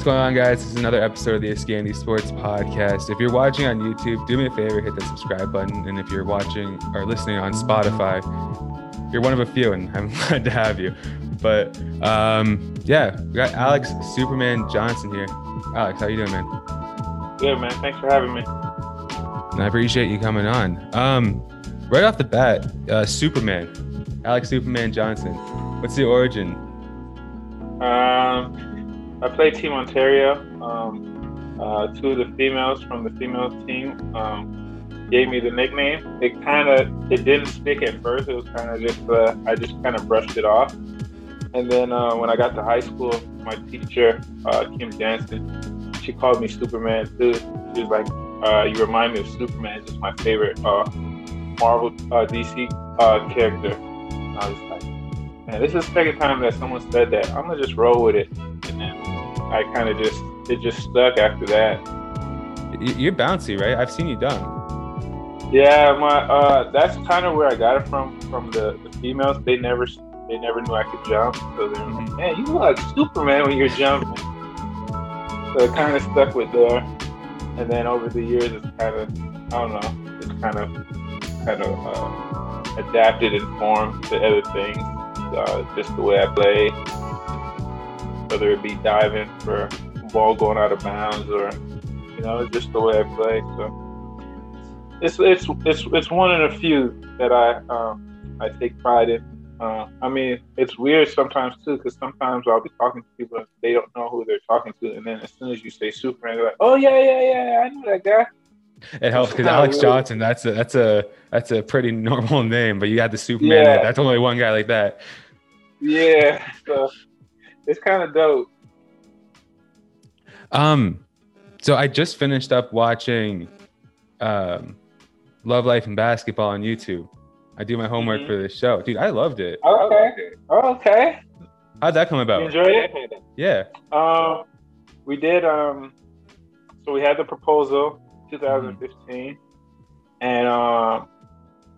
What's going on, guys? This is another episode of the Escape and These Sports podcast. If you're watching on YouTube, do me a favor, hit the subscribe button. And if you're watching or listening on Spotify, you're one of a few, and I'm glad to have you. But yeah, we got Alex Superman Johnson here. Alex, how you doing, man? Good, man. Thanks for having me. And I appreciate you coming on. Right off the bat, Superman, Alex Superman Johnson. What's the origin? I play Team Ontario. Two of the females from the female team gave me the nickname. It didn't stick at first. It was kind of just, I just kind of brushed it off. And then when I got to high school, my teacher, Kim Jansen, she called me Superman too. She was like, you remind me of Superman. It's just my favorite Marvel DC character. And I was like, man, this is the second time that someone said that. I'm gonna just roll with it. And then I kind of just stuck after that. You're bouncy, right? I've seen you dunk. Yeah, that's kind of where I got it from the females. They never knew I could jump, so they were like, man, you look like Superman when you're jumping. So it kind of stuck with there. And then over the years, it's kind of, I don't know, it's kind of adapted and formed to other things, just the way I play. Whether it be diving for ball going out of bounds, or just the way I play. So it's one of the few that I take pride in. I mean, it's weird sometimes too, because sometimes I'll be talking to people and they don't know who they're talking to, and then as soon as you say Superman, they're like, "Oh yeah, I knew that guy." It helps because Alex weird. Johnson, that's a pretty normal name, but you had the Superman. Yeah. That's only one guy like that. Yeah. So. It's kind of dope. So I just finished up watching Love, Life, and Basketball on YouTube. I do my homework for this show. Dude, I loved it. Okay. How'd that come about? You enjoyed it? Yeah. We did, so we had the proposal 2015, and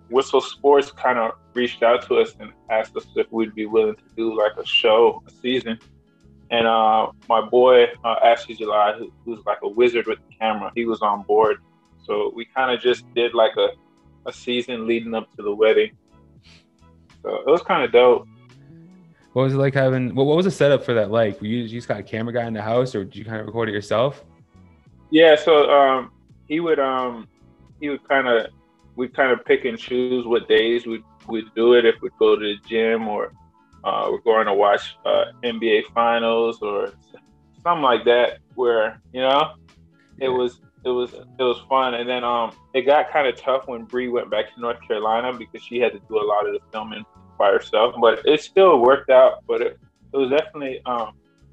Whistle Sports kind of reached out to us and asked us if we'd be willing to do like a show, a season. And my boy, Ashley July, who's like a wizard with the camera, he was on board. So we kind of just did like a season leading up to the wedding. So it was kind of dope. What was it like having, what was the setup for that like? Were you just got a camera guy in the house, or did you kind of record it yourself? Yeah, so we'd kind of pick and choose what days we'd do it, if we'd go to the gym, or we're going to watch NBA finals or something like that, where, it was fun. And then it got kind of tough when Brie went back to North Carolina, because she had to do a lot of the filming by herself, but it still worked out. But it was definitely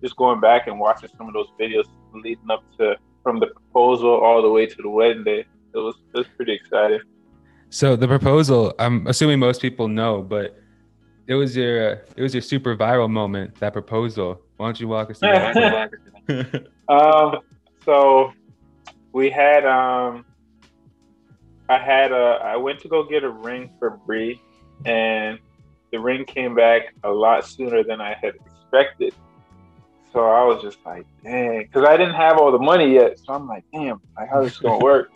just going back and watching some of those videos leading up to, from the proposal all the way to the wedding day. It was pretty exciting. So the proposal, I'm assuming most people know, but it was your super viral moment, that proposal. Why don't you walk us through that? So we had, I went to go get a ring for Brie, and the ring came back a lot sooner than I had expected. So I was just like, dang, because I didn't have all the money yet. So I'm like, damn, like, how's this going to work?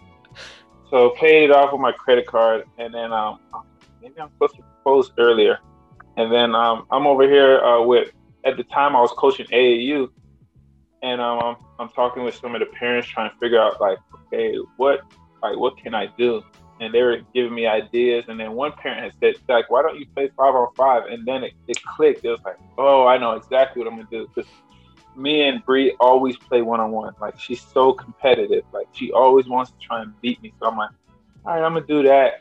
So paid it off with my credit card, and then maybe I'm supposed to propose earlier. And then I'm over here at the time I was coaching AAU, and I'm talking with some of the parents, trying to figure out like, okay, what can I do? And they were giving me ideas. And then one parent had said like, why don't you play 5-on-5? And then it clicked. It was like, oh, I know exactly what I'm gonna do, because me and Brie always play one-on-one. Like, she's so competitive. Like, she always wants to try and beat me. So I'm like, all right, I'm gonna do that.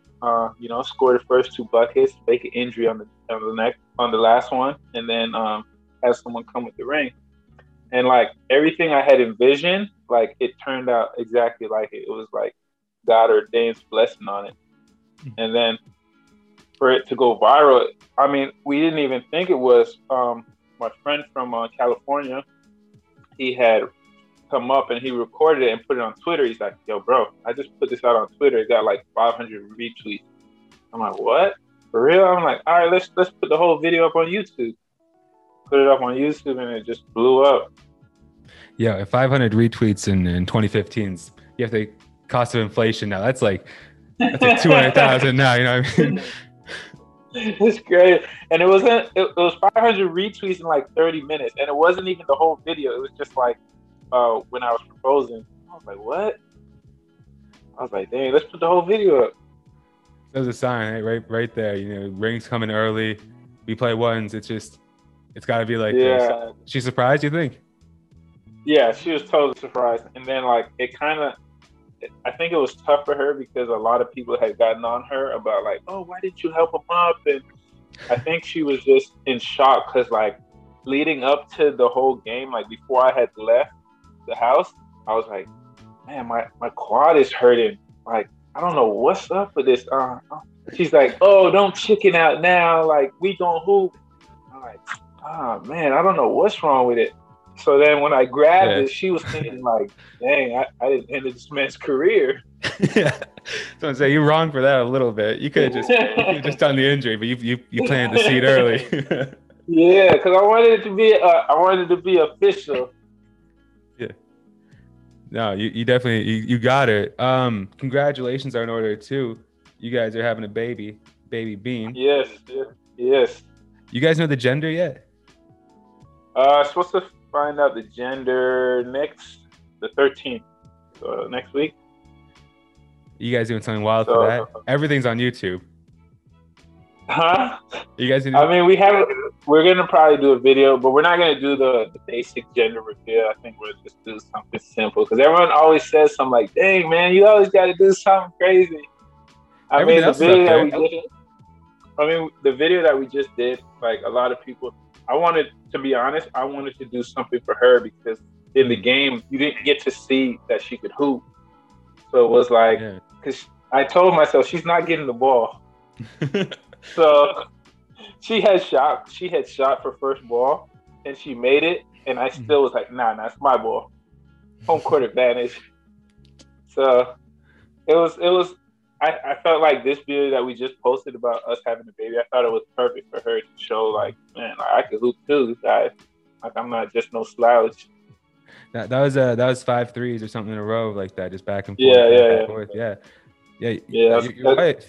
Score the first 2 buckets, fake an injury on the last one, and then have someone come with the ring. And like everything I had envisioned, like it turned out exactly like it. It was like God ordained blessing on it. And then for it to go viral, I mean, we didn't even think it was. My friend from California, he had come up and he recorded it and put it on Twitter. He's like, yo, bro, I just put this out on Twitter. It got like 500 retweets. I'm like, what? For real? I'm like, all right, let's put the whole video up on YouTube. Put it up on YouTube, and it just blew up. Yeah, 500 retweets in 2015's. You have the cost of inflation now. That's like 200,000 now. You know what I mean? It's great. And it was 500 retweets in like 30 minutes. And it wasn't even the whole video. It was just like when I was proposing. I was like, what? I was like, dang, let's put the whole video up. There's a sign right there. You know, rings coming early. We play ones. It's got to be like, yeah. She surprised, you think? Yeah, she was totally surprised. And then like it kind of, I think it was tough for her because a lot of people had gotten on her about like, oh, why didn't you help him up? And I think she was just in shock because like leading up to the whole game, like before I had left the house, I was like, man, my quad is hurting. Like, I don't know what's up with this. She's like, oh, don't chicken out now. Like, we gonna hoop. I'm like, man, I don't know what's wrong with it. So then when I grabbed it, she was thinking like, dang, I didn't end this man's career. Yeah. So I'm saying you're wrong for that a little bit. You could have just done the injury, but you planted the seed early. Yeah, because I wanted it to be official. Yeah. No, you definitely you got it. Congratulations are in order too. You guys are having a baby Bean. Yes. You guys know the gender yet? Supposed to find out the gender the 13th, so next week. You guys doing something wild for that? Everything's on YouTube. Huh? You guys? We're gonna probably do a video, but we're not gonna do the basic gender reveal. I think we'll just do something simple because everyone always says something like, "Dang, man, you always got to do something crazy." The video that we just did, like a lot of people. I wanted to do something for her because in the game, you didn't get to see that she could hoop. So it was like, because I told myself, she's not getting the ball. So she had shot for first ball and she made it. And I still was like, nah, it's my ball. Home court advantage. So I felt like this video that we just posted about us having a baby, I thought it was perfect for her to show, like, man, I could hoop too. Like, I'm not just no slouch. That was 5 threes or something in a row like that, just back and forth. Yeah. Your wife,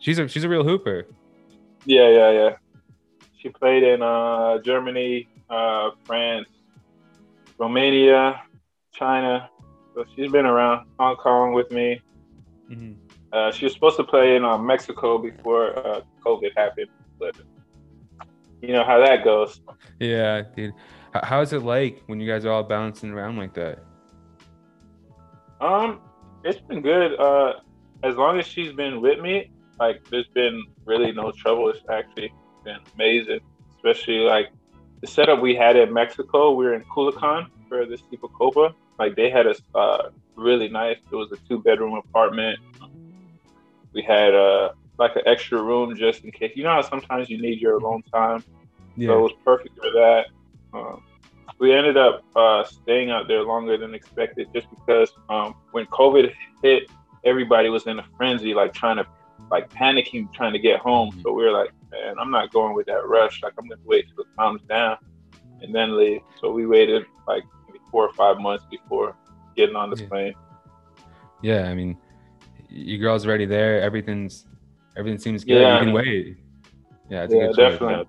she's a real hooper. Yeah. She played in Germany, France, Romania, China. So she's been around Hong Kong with me. Mm-hmm. She was supposed to play in Mexico before COVID happened, but you know how that goes. Yeah, dude. How is it like when you guys are all bouncing around like that? It's been good. As long as she's been with me, like there's been really no trouble. It's actually been amazing, especially like the setup we had in Mexico. We were in Culiacan for the Super Copa. Like they had us really nice. It was a 2-bedroom apartment. We had like an extra room just in case. You know how sometimes you need your alone time? Yeah. So it was perfect for that. We ended up staying out there longer than expected just because when COVID hit, everybody was in a frenzy, panicking, trying to get home. Mm-hmm. So we were like, man, I'm not going with that rush. Like, I'm going to wait till it calms down and then leave. So we waited like maybe 4 or 5 months before getting on the plane. Yeah, I mean, your girl's already there. Everything seems good. Yeah, you can wait. Yeah, it's a good choice, definitely. Man.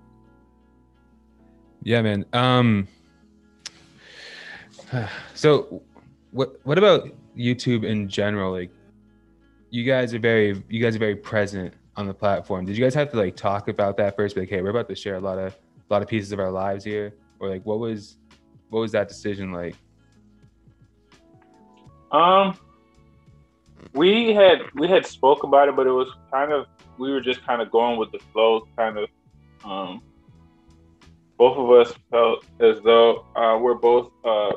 Yeah, man. So, what about YouTube in general? Like, you guys are very present on the platform. Did you guys have to like talk about that first? Like, hey, we're about to share a lot of pieces of our lives here. Or like, what was that decision like? We had spoke about it, but it was kind of, we were just kind of going with the flow, kind of. Both of us felt as though we're both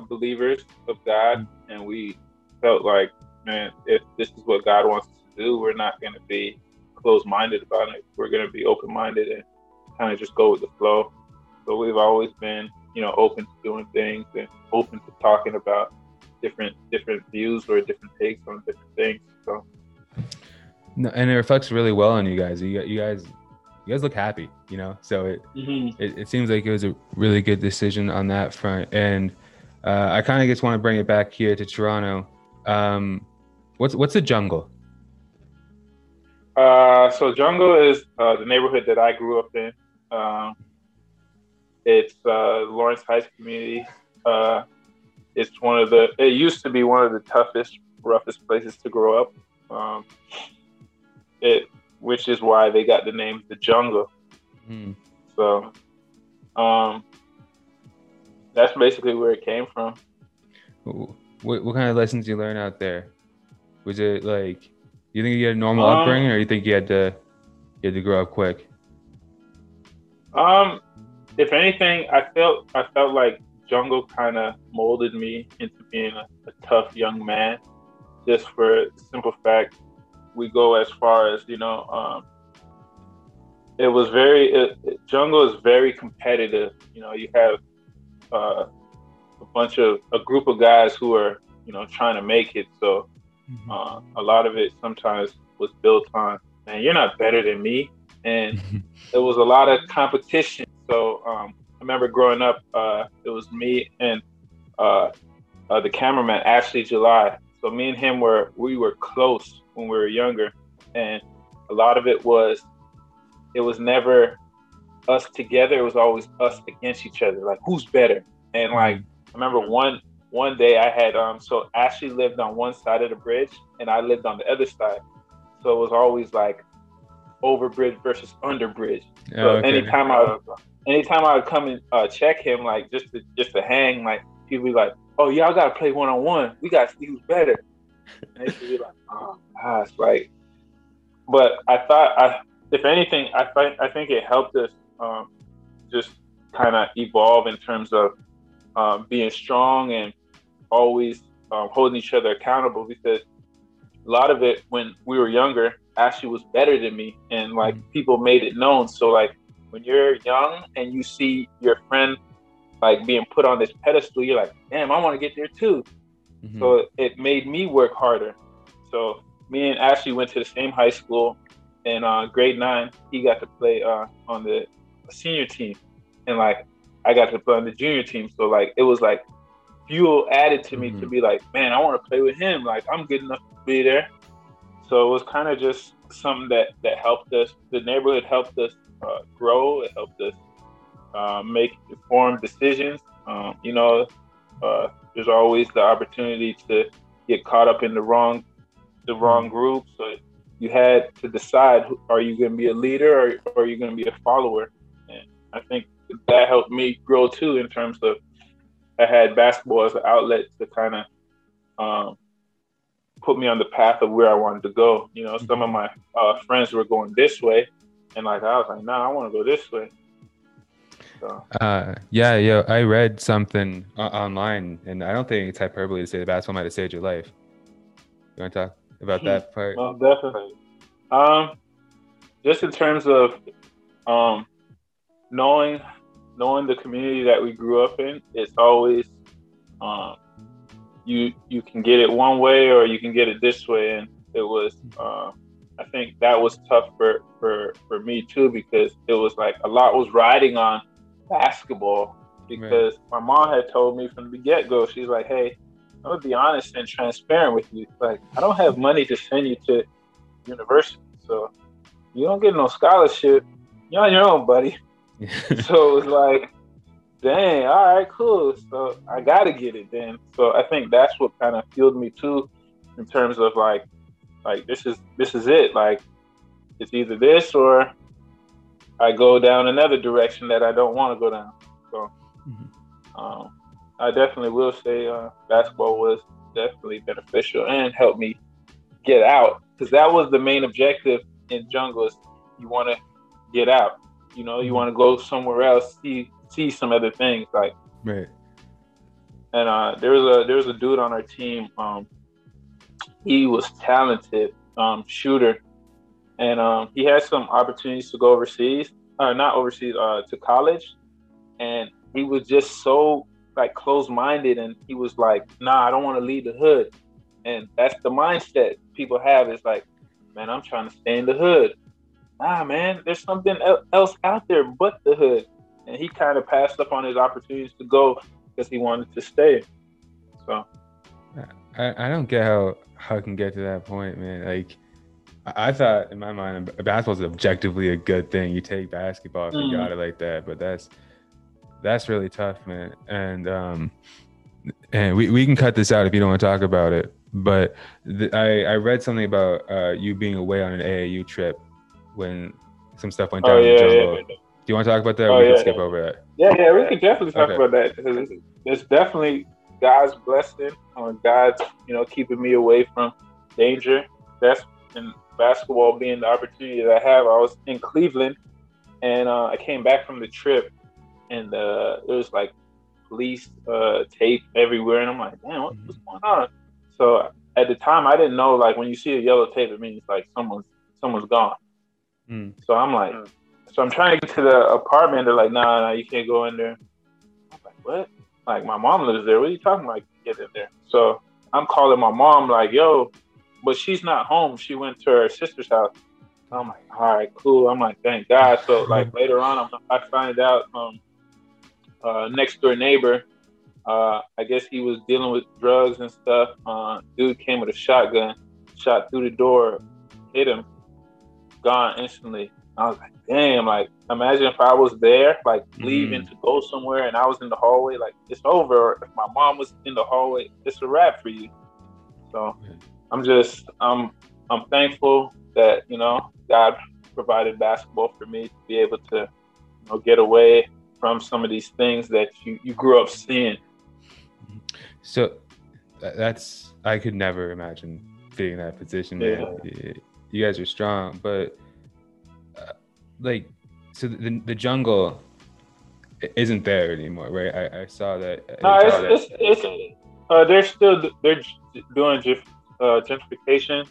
believers of God, and we felt like, man, if this is what God wants us to do, we're not going to be closed-minded about it. We're going to be open-minded and kind of just go with the flow. So we've always been, you know, open to doing things and open to talking about different views or different takes on different things. So no, and it reflects really well on you guys. You guys look happy, you know. So it seems like it was a really good decision on that front. And I kind of just want to bring it back here to Toronto. What's a jungle? So jungle is the neighborhood that I grew up in. It's Lawrence Heights community. It's one of the, it used to be one of the toughest, roughest places to grow up. Which is why they got the name The Jungle. Mm. So that's basically where it came from. What kind of lessons you learn out there? Was it like, you think you had a normal upbringing, or you think you had to grow up quick? If anything, I felt like jungle kind of molded me into being a tough young man, just for the simple fact we go as far as, you know, jungle is very competitive. You know, you have a group of guys who are, you know, trying to make it. So a lot of it sometimes was built on, man, you're not better than me. And it was a lot of competition. So I remember growing up, it was me and the cameraman, Ashley July. So me and him we were close when we were younger. And a lot of it was, it was never us together. It was always us against each other. Like, who's better? And like, I remember one day I had, so Ashley lived on one side of the bridge and I lived on the other side. So it was always like over bridge versus under bridge. So anytime I would come and check him, like just to hang, like people be like, oh, y'all got to play one-on-one. We got to see who's better. And they'd be like, oh gosh, like, but I thought, if anything, I think it helped us just kind of evolve in terms of being strong and always holding each other accountable, because a lot of it when we were younger, Ashley was better than me, and like people made it known. So like when you're young and you see your friend like being put on this pedestal, you're like, damn, I want to get there too. Mm-hmm. So it made me work harder. So me and Ashley went to the same high school. In grade 9, he got to play on the senior team, and like I got to play on the junior team. So like it was like fuel added to me to be like, man, I want to play with him. Like I'm good enough to be there. So it was kind of just something that helped us. The neighborhood helped us grow. It helped us make informed decisions. You know, there's always the opportunity to get caught up in the wrong group. So you had to decide, are you going to be a leader or are you going to be a follower? And I think that helped me grow too, in terms of I had basketball as an outlet to kind of put me on the path of where I wanted to go. You know, some of my friends were going this way, and like I was like, nah, I want to go this way. So. I read something online, and I don't think it's hyperbole to say that basketball might have saved your life. You want to talk about that part? Well, definitely. Just in terms of knowing the community that we grew up in, it's always you can get it one way or you can get it this way, and it was I think that was tough for me too, because it was like a lot was riding on basketball, because my mom had told me from the get-go, she's like, hey, I'm going to be honest and transparent with you. Like, I don't have money to send you to university. So you don't get no scholarship. You're on your own, buddy. So it was like, dang, all right, cool. So I got to get it then. So I think that's what kind of fueled me too, in terms of like, this is it. Like, it's either this or I go down another direction that I don't want to go down. So, I definitely will say basketball was definitely beneficial and helped me get out, because that was the main objective in jungle. You want to get out, you know, you want to go somewhere else, see some other things, like. Right. And there was a dude on our team. He was talented, shooter, and he had some opportunities to go to college, and he was just so, like, closed-minded, and he was like, nah, I don't want to leave the hood. And that's the mindset people have, is like, man, I'm trying to stay in the hood. Nah, man, there's something else out there but the hood. And he kind of passed up on his opportunities to go because he wanted to stay. So I don't get how it can get to that point, man. Like, I thought in my mind, basketball is objectively a good thing. You take basketball if you got it like that, but that's really tough, man. And we can cut this out if you don't want to talk about it. But I read something about you being away on an AAU trip when some stuff went down. Do you want to talk about that? Or we can skip over that. Yeah, we can definitely talk about that. It's definitely God's blessing or God's, keeping me away from danger. That's in basketball being the opportunity that I have. I was in Cleveland, and I came back from the trip, and there was like police tape everywhere, and I'm like, damn, what's going on? So at the time, I didn't know, like, when you see a yellow tape, it means like someone's gone. So I'm like, so I'm trying to get to the apartment. They're like, nah, you can't go in there. I'm like, what? Like, my mom lives there. What are you talking about? Get in there. So I'm calling my mom, like, yo, but she's not home. She went to her sister's house. So I'm like, all right, cool. I'm like, thank God. So like later on, I find out next door neighbor, I guess he was dealing with drugs and stuff. Dude came with a shotgun, shot through the door, hit him, gone instantly. I was like, damn, like, imagine if I was there, like, leaving to go somewhere and I was in the hallway, like, it's over. If my mom was in the hallway, it's a wrap for you. So I'm thankful that, God provided basketball for me to be able to, get away from some of these things that you grew up seeing. So that's, I could never imagine being in that position, man. Yeah. You guys are strong, but so the jungle isn't there anymore, right? I saw that. No, they're still, they're doing gentrification,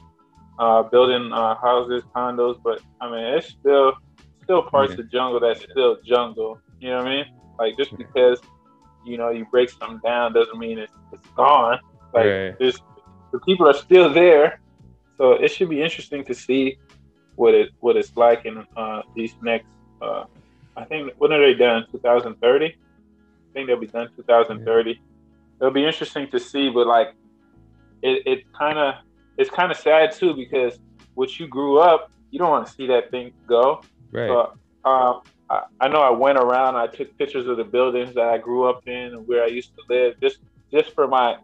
building houses, condos, but I mean, it's still parts of the jungle that's still jungle. You know what I mean? Like, just because you break something down doesn't mean it's gone. Like, the people are still there, so it should be interesting to see what it's like in these next. I think, when are they done? 2030. I think they'll be done 2030. It'll be interesting to see, but like, it's kind of sad too, because what you grew up, you don't want to see that thing go. Right. So, I know I went around, I took pictures of the buildings that I grew up in and where I used to live, just for my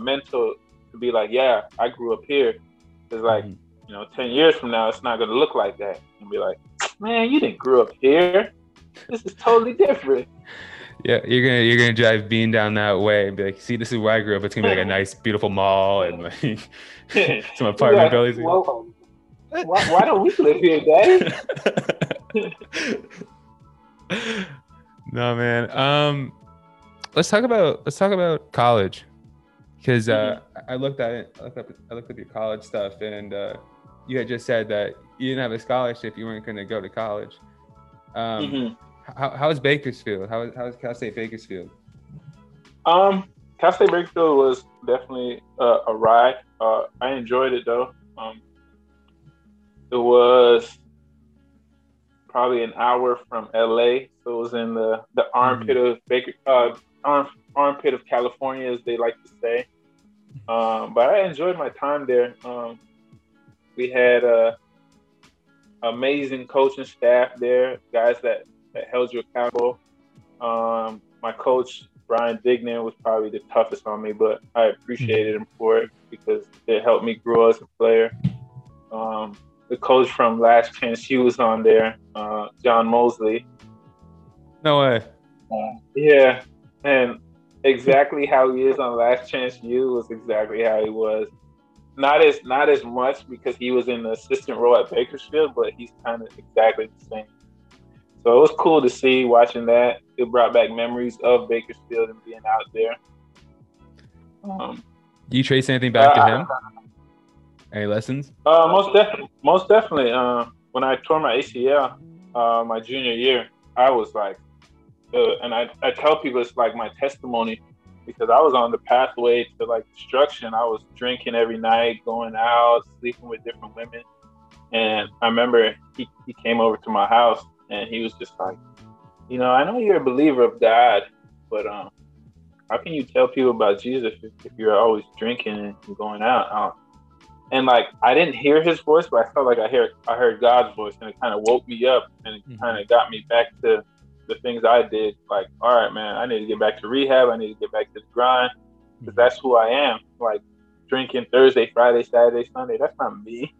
mental to be like, yeah, I grew up here. It's like, 10 years from now, it's not going to look like that. And be like, man, you didn't grow up here. This is totally different. Yeah, you're gonna drive Bean down that way and be like, see, this is where I grew up. It's going to be like a nice, beautiful mall and like some apartment buildings. Well, why don't we live here, Daddy? No, man. Let's talk about college, because I looked up your college stuff, and you had just said that you didn't have a scholarship, you weren't going to go to college. How is Bakersfield? How is Cal State Bakersfield? Cal State Bakersfield was definitely a ride. I enjoyed it though. It was probably an hour from LA, so it was in the armpit of armpit of California, as they like to say. But I enjoyed my time there. We had amazing coaching staff there, guys that held you accountable. My coach Brian Dignan was probably the toughest on me, but I appreciated him for it, because it helped me grow as a player. The coach from Last Chance U was on there, John Mosley. No way. Yeah, and exactly how he is on Last Chance U was exactly how he was. Not as much, because he was in the assistant role at Bakersfield, but he's kind of exactly the same. So it was cool to see, watching that. It brought back memories of Bakersfield and being out there. Do you trace anything back to him? Any lessons? Most definitely. When I tore my ACL my junior year, I was like, and I tell people it's like my testimony, because I was on the pathway to like destruction. I was drinking every night, going out, sleeping with different women. And I remember he came over to my house, and he was just like, I know you're a believer of God, but How can you tell people about Jesus if you're always drinking and going out? And like, I didn't hear his voice, but I felt like I heard God's voice, and it kind of woke me up, and it kind of got me back to the things I did. Like, all right, man, I need to get back to rehab. I need to get back to the grind, because that's who I am. Like, drinking Thursday, Friday, Saturday, Sunday, that's not me.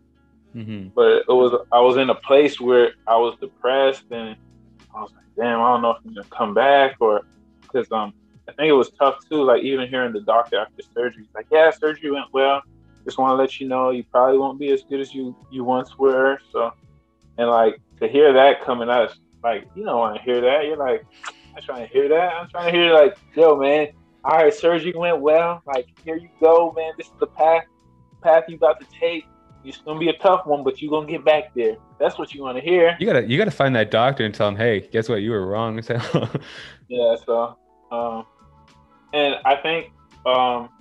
Mm-hmm. But I was in a place where I was depressed, and I was like, damn, I don't know if I'm gonna come back, or because I think it was tough too. Like, even hearing the doctor after surgery, he's like, yeah, surgery went well. Just want to let you know, you probably won't be as good as you once were. So, and like, to hear that coming out, like, you don't want to hear that. You're like, I'm trying to hear that. I'm trying to hear, like, yo, man, all right, surgery went well. Like, here you go, man. This is the path you got to take. It's gonna be a tough one, but you're gonna get back there. That's what you want to hear. You gotta find that doctor and tell him, hey, guess what? You were wrong. Yeah. So, and I think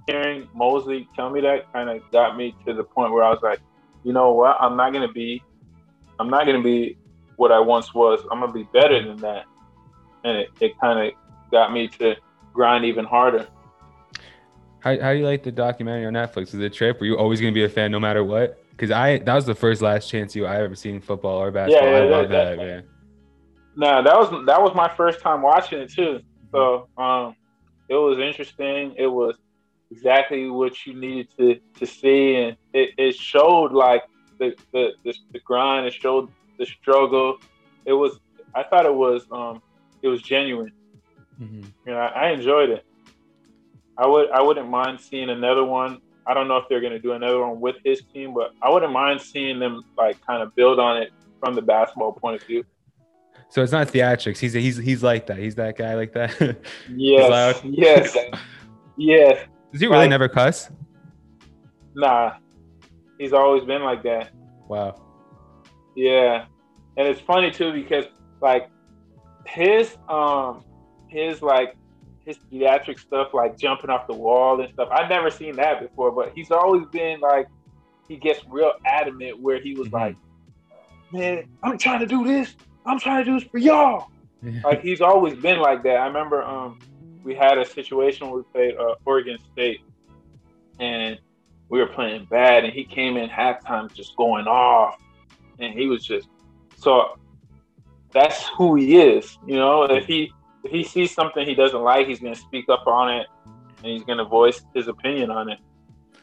hearing Mosley tell me that kind of got me to the point where I was like, you know what? I'm not gonna be what I once was. I'm gonna be better than that. And it kind of got me to grind even harder. How do you like the documentary on Netflix? Is it a trip? Were you always gonna be a fan no matter what? Because that was the first Last Chance U I ever seen in football or basketball. Yeah, I love that, man. No, that was my first time watching it too. So it was interesting. It was exactly what you needed to see, and it showed like the grind. It showed the struggle. It was. I thought it was genuine. Mm-hmm. You know, I enjoyed it. I wouldn't mind seeing another one. I don't know if they're going to do another one with his team, but I wouldn't mind seeing them like kind of build on it from the basketball point of view. So it's not theatrics. He's like that. He's that guy like that. Yes. Yes. Does he really never cuss? Nah. He's always been like that. Wow. Yeah. And it's funny too, because like his theatric stuff, like jumping off the wall and stuff, I've never seen that before, but he's always been like, he gets real adamant where he was like, man, I'm trying to do this. I'm trying to do this for y'all. Yeah. Like, he's always been like that. I remember we had a situation where we played Oregon State, and we were playing bad, and he came in halftime just going off, and he was just, so that's who he is. You know, if he sees something he doesn't like, he's going to speak up on it, and he's going to voice his opinion on it.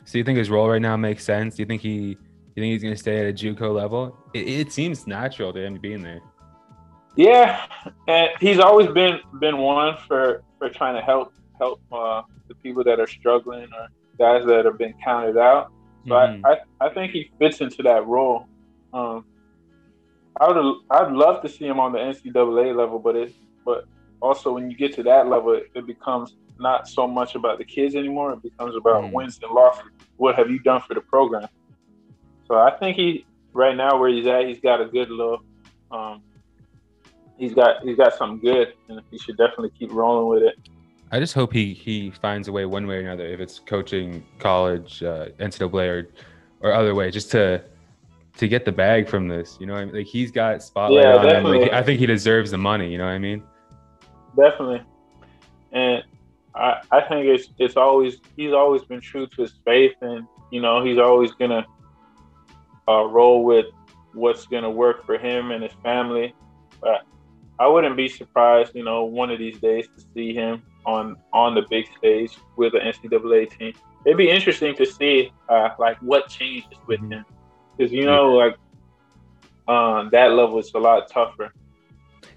So you think his role right now makes sense? Do you think he's going to stay at a JUCO level? It seems natural to him being there. Yeah, and he's always been one for trying to help the people that are struggling or guys that have been counted out. So I think he fits into that role. I'd love to see him on the NCAA level, but also, when you get to that level, it becomes not so much about the kids anymore. It becomes about wins and losses. What have you done for the program? So I think he, right now where he's at, he's got a good little, he's got something good, and he should definitely keep rolling with it. I just hope he finds a way one way or another, if it's coaching, college, NCAA, or other way, just to get the bag from this. You know what I mean? Like, he's got spotlight on him. Like, I think he deserves the money. You know what I mean? Definitely. And I think it's always, he's always been true to his faith, and you know, he's always gonna roll with what's gonna work for him and his family. But I wouldn't be surprised, you know, one of these days to see him on the big stage with the NCAA team. It'd be interesting to see like what changes with him, because you know, like that level is a lot tougher.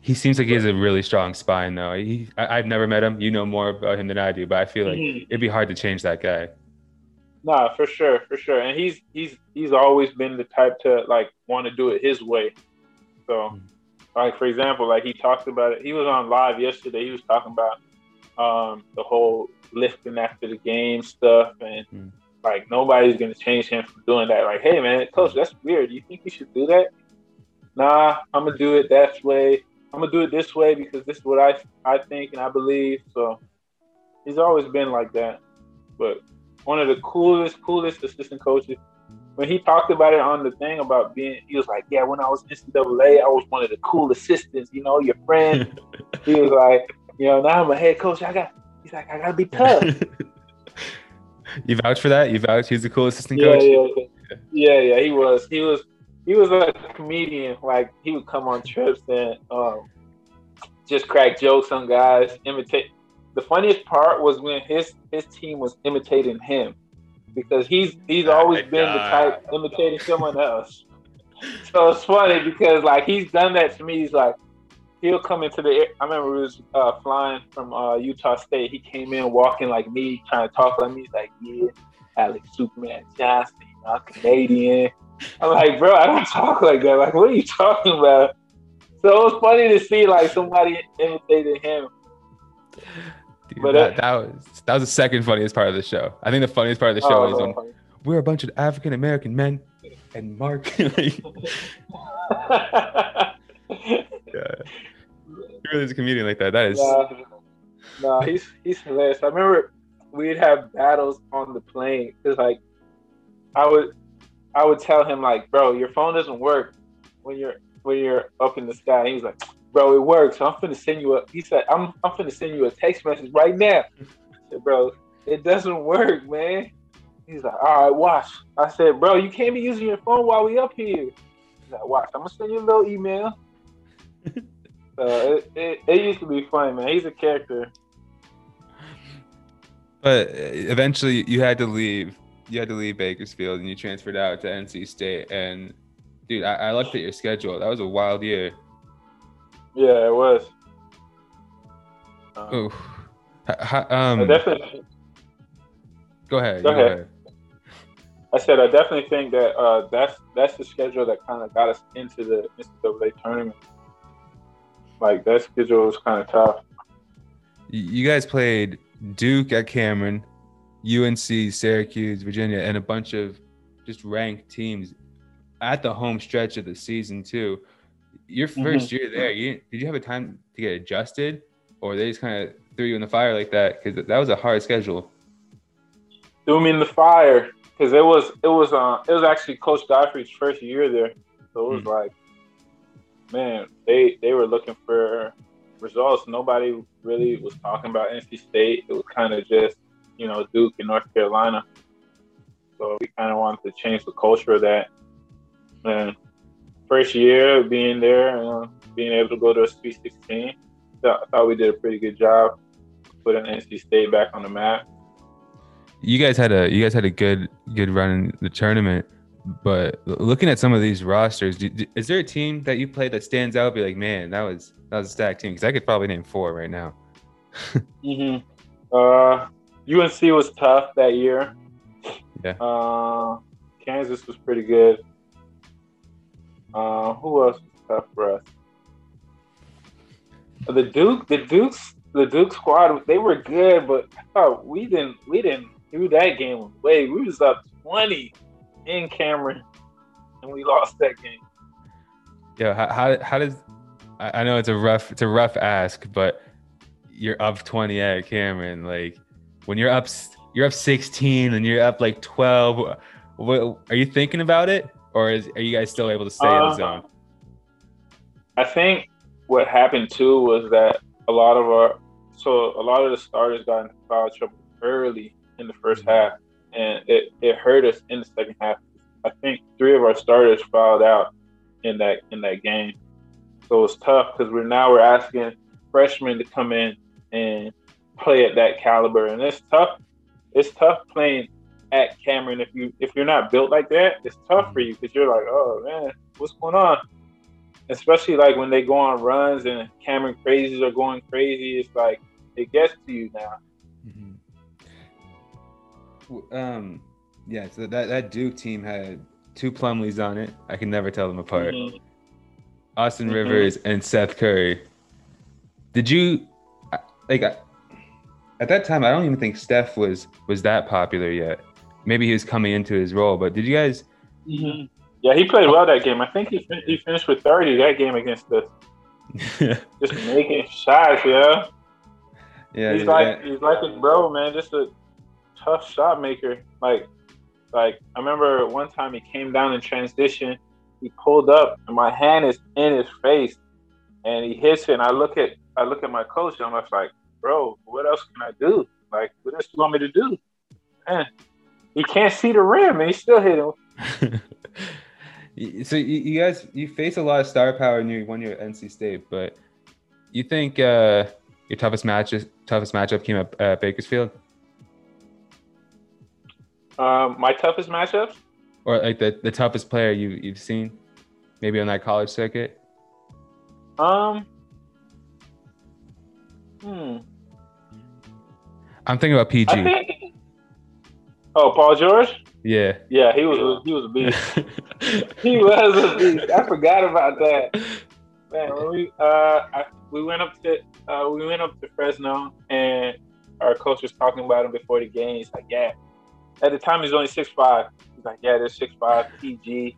He seems like he has a really strong spine, though. I've never met him. You know more about him than I do, but I feel like it'd be hard to change that guy. Nah, for sure. And he's always been the type to like want to do it his way. So, like for example, like he talked about it. He was on live yesterday. He was talking about the whole lifting after the game stuff, and like nobody's gonna change him from doing that. Like, hey man, coach, that's weird. You think you should do that? Nah, I'm gonna do it that way. I'm gonna do it this way because this is what I think and I believe. So he's always been like that. But one of the coolest assistant coaches, when he talked about it on the thing about being, he was like, yeah, when I was NCAA, I was one of the cool assistants, you know, your friend. He was like, you know, now I'm a head coach. I got He's like, I gotta be tough. You vouch for that? You vouch? He's the cool assistant coach? Yeah. He was like a comedian. Like, he would come on trips and just crack jokes on guys, imitate. The funniest part was when his team was imitating him, because he's always been the type imitating someone else. So it's funny because, like, he's done that to me. He's like, he'll come into the air. I remember we was flying from Utah State. He came in walking like me, trying to talk like me. He's like, yeah, Alex Superman Johnson, I'm Canadian. I'm like, bro, I don't talk like that. Like, what are you talking about? So it was funny to see, like, somebody imitated him. Dude, but that was the second funniest part of the show. I think the funniest part of the show is when we're a bunch of African American men and Mark. He really is a comedian like that. That is. No, he's hilarious. I remember we'd have battles on the plane. It's like I would tell him, like, bro, your phone doesn't work when you're up in the sky. And he was like, bro, it works. So I'm finna send you a. He said, I'm finna send you a text message right now. I said, bro, it doesn't work, man. He's like, all right, watch. I said, bro, you can't be using your phone while we up here. He's like, watch. I'm gonna send you a little email. It used to be fun, man. He's a character. But eventually you had to leave. You had to leave Bakersfield and you transferred out to NC State. And dude, I looked at your schedule. That was a wild year. Yeah, it was. Go ahead. I said I definitely think that that's the schedule that kind of got us into the NCAA tournament. Like, that schedule was kind of tough. You guys played Duke at Cameron, UNC, Syracuse, Virginia, and a bunch of just ranked teams at the home stretch of the season, too. Your first year there, did you have a time to get adjusted, or they just kind of threw you in the fire like that? Because that was a hard schedule. Threw me in the fire because it was actually Coach Godfrey's first year there, so it was like, man, they were looking for results. Nobody really was talking about NC State. It was kind of just, you know, Duke and North Carolina. So we kind of wanted to change the culture of that. And first year being there and being able to go to a Sweet 16, I thought we did a pretty good job putting NC State back on the map. You guys had a good run in the tournament. But looking at some of these rosters, is there a team that you played that stands out? Be like, man, that was a stacked team, because I could probably name four right now. UNC was tough that year. Yeah. Kansas was pretty good. Who else was tough for us? The Duke squad. They were good, but I thought we didn't do that game away. We was up 20. In Cameron, and we lost that game. Yeah, how does? I know it's a rough ask, but you're up 20 at Cameron. Like, when you're up 16 and you're up like 12. What, are you thinking about it, or are you guys still able to stay in the zone? I think what happened too was that a lot of the starters got into foul trouble early in the first half. And it hurt us in the second half. I think three of our starters fouled out in that game. So it's tough because we're asking freshmen to come in and play at that caliber. And it's tough. It's tough playing at Cameron if you're not built like that. It's tough for you because you're like, oh man, what's going on? Especially like when they go on runs and Cameron crazies are going crazy. It's like it gets to you now. Yeah, so that Duke team had two Plumleys on it. I can never tell them apart. Austin Rivers and Seth Curry. Did you like at that time? I don't even think Steph was that popular yet. Maybe he was coming into his role, but did you guys? Yeah, he played well that game. I think he finished with 30 that game against us. Just making shots, yeah. Yeah, he's like his bro, man. Just a tough shot maker. Like I remember one time he came down in transition, he pulled up and my hand is in his face and he hits it, and I look at my coach and I'm just like, bro, what else can I do? Like, what else do you want me to do? Man, he can't see the rim, and he's still hitting. So you guys, you face a lot of star power in your 1 year at NC State, but you think your toughest matchup came up at Bakersfield? My toughest matchups? Or like the toughest player you've seen, maybe on that college circuit? I'm thinking about PG. Paul George? Yeah. Yeah, he was a beast. He was a beast. I forgot about that. Man, when we went up to Fresno, and our coach was talking about him before the game. He's like, yeah. At the time, he's only 6'5". He's like, yeah, there's 6'5", PG.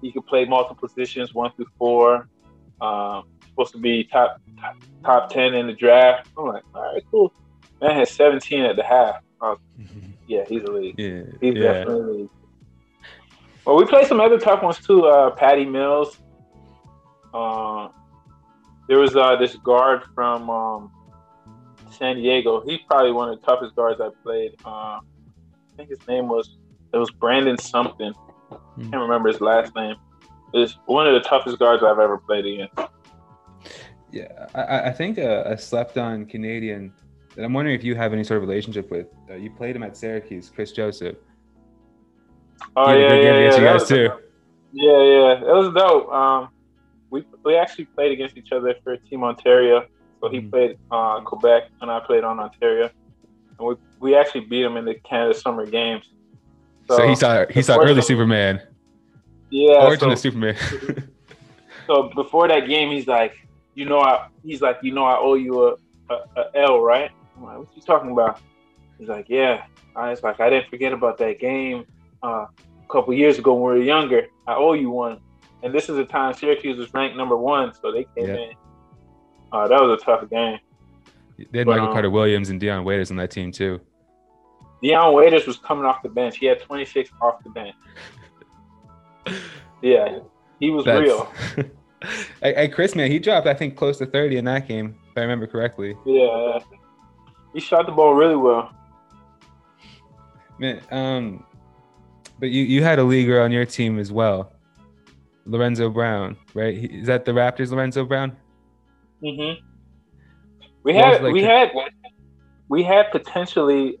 He could play multiple positions, 1 through 4. Supposed to be top 10 in the draft. I'm like, all right, cool. Man had 17 at the half. Yeah, he's a league. Yeah, he's definitely a league. Well, we played some other tough ones too. Patty Mills. There was this guard from San Diego. He's probably one of the toughest guards I played. I think his name was Brandon something. I can't remember his last name. It's one of the toughest guards I've ever played against. Yeah, I think a slept-on Canadian that I'm wondering if you have any sort of relationship with. You played him at Syracuse, Chris Joseph. Oh, yeah. You guys too. Yeah. It was dope. We actually played against each other for Team Ontario. So he played Quebec, and I played on Ontario. And we actually beat him in the Canada Summer Games. So he saw early Superman. Yeah. Origin of Superman. So before that game, he's like, I owe you a L, right? I'm like, what you talking about? He's like, yeah. I was like, I didn't forget about that game a couple years ago when we were younger. I owe you one. And this is the time Syracuse was ranked number 1, so they came in. That was a tough game. They had Michael Carter Williams and Deion Waiters on that team too. Deion Waiters was coming off the bench. He had 26 off the bench. Yeah, he was real. Hey, Chris, man, he dropped, I think, close to 30 in that game, if I remember correctly. Yeah, he shot the ball really well. Man, but you had a leaguer on your team as well, Lorenzo Brown, right? Is that the Raptors, Lorenzo Brown? Mm-hmm. We had potentially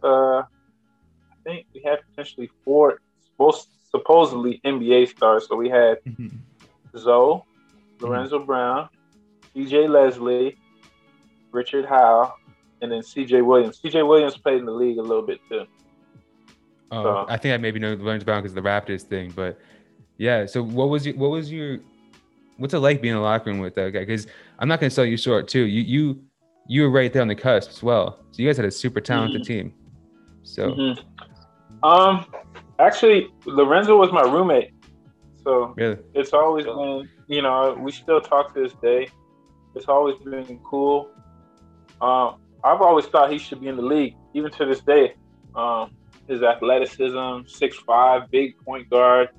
four, both supposedly NBA stars. So we had Zoe, Lorenzo Brown, CJ Leslie, Richard Howe, and then CJ Williams. CJ Williams played in the league a little bit too. Oh, so. I think I maybe know Lorenzo Brown because of the Raptors thing, but yeah. So what's it like being in the locker room with that guy? Because I'm not going to sell you short too. You were right there on the cusp as well. So you guys had a super talented team. So, actually, Lorenzo was my roommate. So really? It's always been, we still talk to this day. It's always been cool. I've always thought he should be in the league, even to this day. His athleticism, 6'5", big point guard,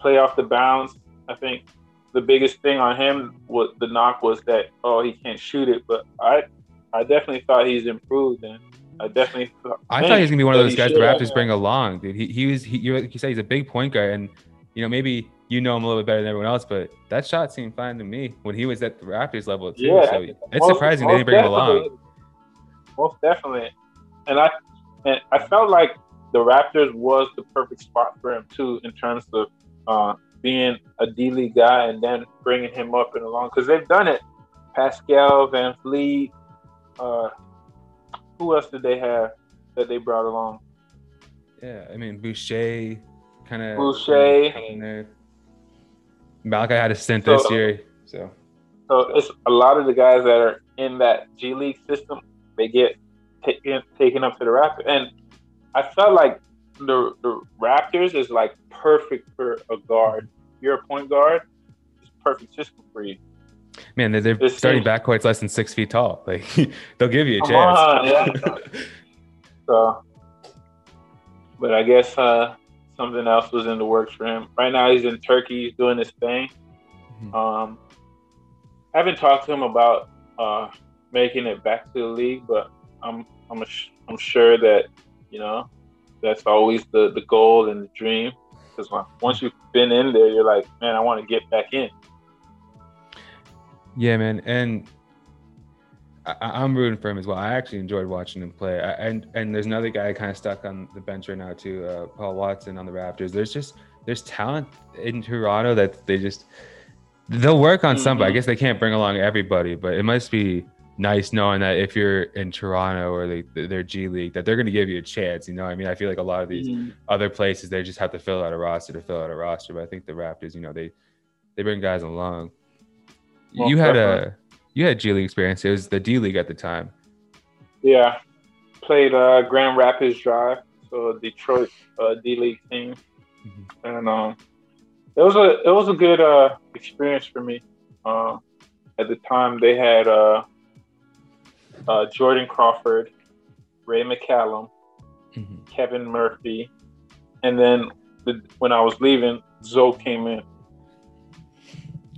play off the bounce. I think the biggest thing on him was the knock was that, he can't shoot it. But I definitely thought he's improved, and I thought he was gonna be one of those guys the Raptors bring along, dude. You said he's a big point guard, and maybe him a little bit better than everyone else, but that shot seemed fine to me when he was at the Raptors level too. Yeah, so it's surprising they didn't bring him along. Most definitely, and I felt like the Raptors was the perfect spot for him too, in terms of being a D-League guy and then bringing him up and along, because they've done it. Pascal, Van Fleet. Who else did they have that they brought along? Yeah, I mean, Boucher. Malachi had a stint this year. So it's a lot of the guys that are in that G League system, they get taken up to the Raptors. And I felt like the Raptors is like perfect for a guard. If you're a point guard, it's perfect system for you. Man, they're starting backcourts less than 6 feet tall. Like, they'll give you a chance. Yeah. So, but I guess something else was in the works for him. Right now, he's in Turkey. He's doing his thing. I haven't talked to him about making it back to the league, but I'm sure that, you know, that's always the goal and the dream, because once you've been in there, you're like, man, I want to get back in. Yeah, man, and I'm rooting for him as well. I actually enjoyed watching him play. And there's another guy kind of stuck on the bench right now too, Paul Watson on the Raptors. There's talent in Toronto that they'll work on somebody. I guess they can't bring along everybody, but it must be nice knowing that if you're in Toronto or their G League, that they're going to give you a chance. You know, I mean, I feel like a lot of these other places, they just have to fill out a roster. But I think the Raptors, you know, they bring guys along. Well, you had G League experience. It was the D League at the time. Yeah, played Grand Rapids Drive, so Detroit D League team, and it was a good experience for me. At the time, they had Jordan Crawford, Ray McCallum, Kevin Murphy, and then when I was leaving, Zoe came in.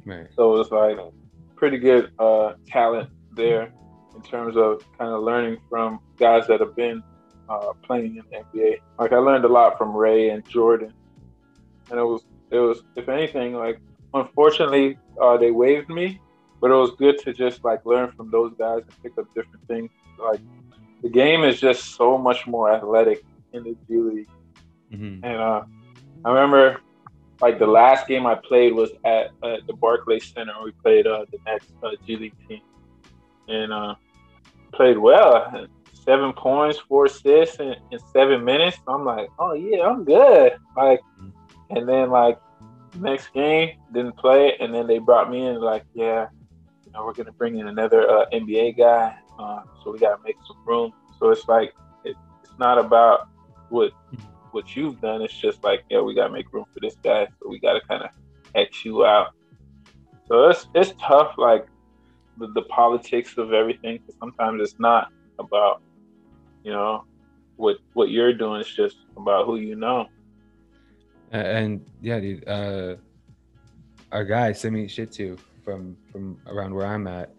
Right. So it was like pretty good talent there in terms of kind of learning from guys that have been playing in the NBA. Like, I learned a lot from Ray and Jordan, and it was if anything, like, unfortunately they waived me, but it was good to just like learn from those guys and pick up different things. Like, the game is just so much more athletic in the G League, and I remember, like, the last game I played was at the Barclays Center. We played the next G League team, and played well. 7 points, 4 assists in 7 minutes. I'm like, oh yeah, I'm good. Like, and then like next game didn't play, and then they brought me in. Like, yeah, you know, we're gonna bring in another NBA guy, so we gotta make some room. So it's like it's not about what you've done, it's just like, yeah, we gotta make room for this guy, so we gotta kind of X you out. So it's tough, like the politics of everything, because sometimes it's not about, you know, what you're doing, it's just about who you know. And yeah, dude, our guy Simi Shitu from around where I'm at,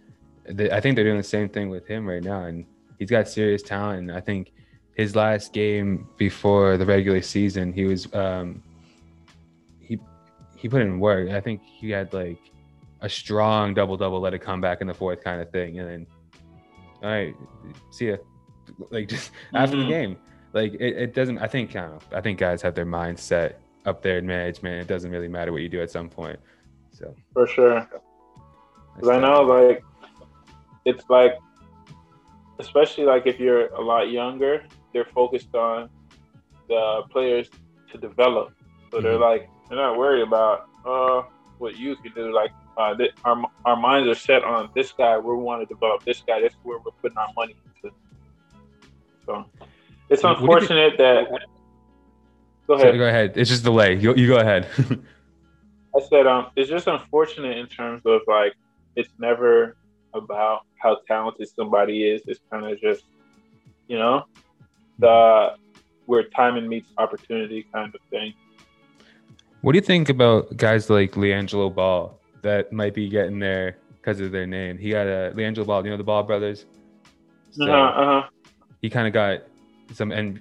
I think they're doing the same thing with him right now, and he's got serious talent. And I think his last game before the regular season, he was he put in work. I think he had like a strong double-double, let it come back in the fourth kind of thing, and then, all right, see ya. Like, just after the game, like it doesn't. I think kind of. I think guys have their mindset up there in management. It doesn't really matter what you do at some point. So for sure, because I know, like, it's like, especially like if you're a lot younger, they're focused on the players to develop. So they're like, they're not worried about what you can do. Like, our minds are set on this guy. We want to develop this guy. That's where we're putting our money into. So it's unfortunate that. Go ahead. Sorry, go ahead. It's just delay. You go ahead. I said, it's just unfortunate in terms of like, it's never about how talented somebody is. It's kind of just, you know, where timing meets opportunity kind of thing. What do you think about guys like LiAngelo Ball that might be getting there because of their name? He got LiAngelo Ball, you know, the Ball brothers. So he kind of got some, and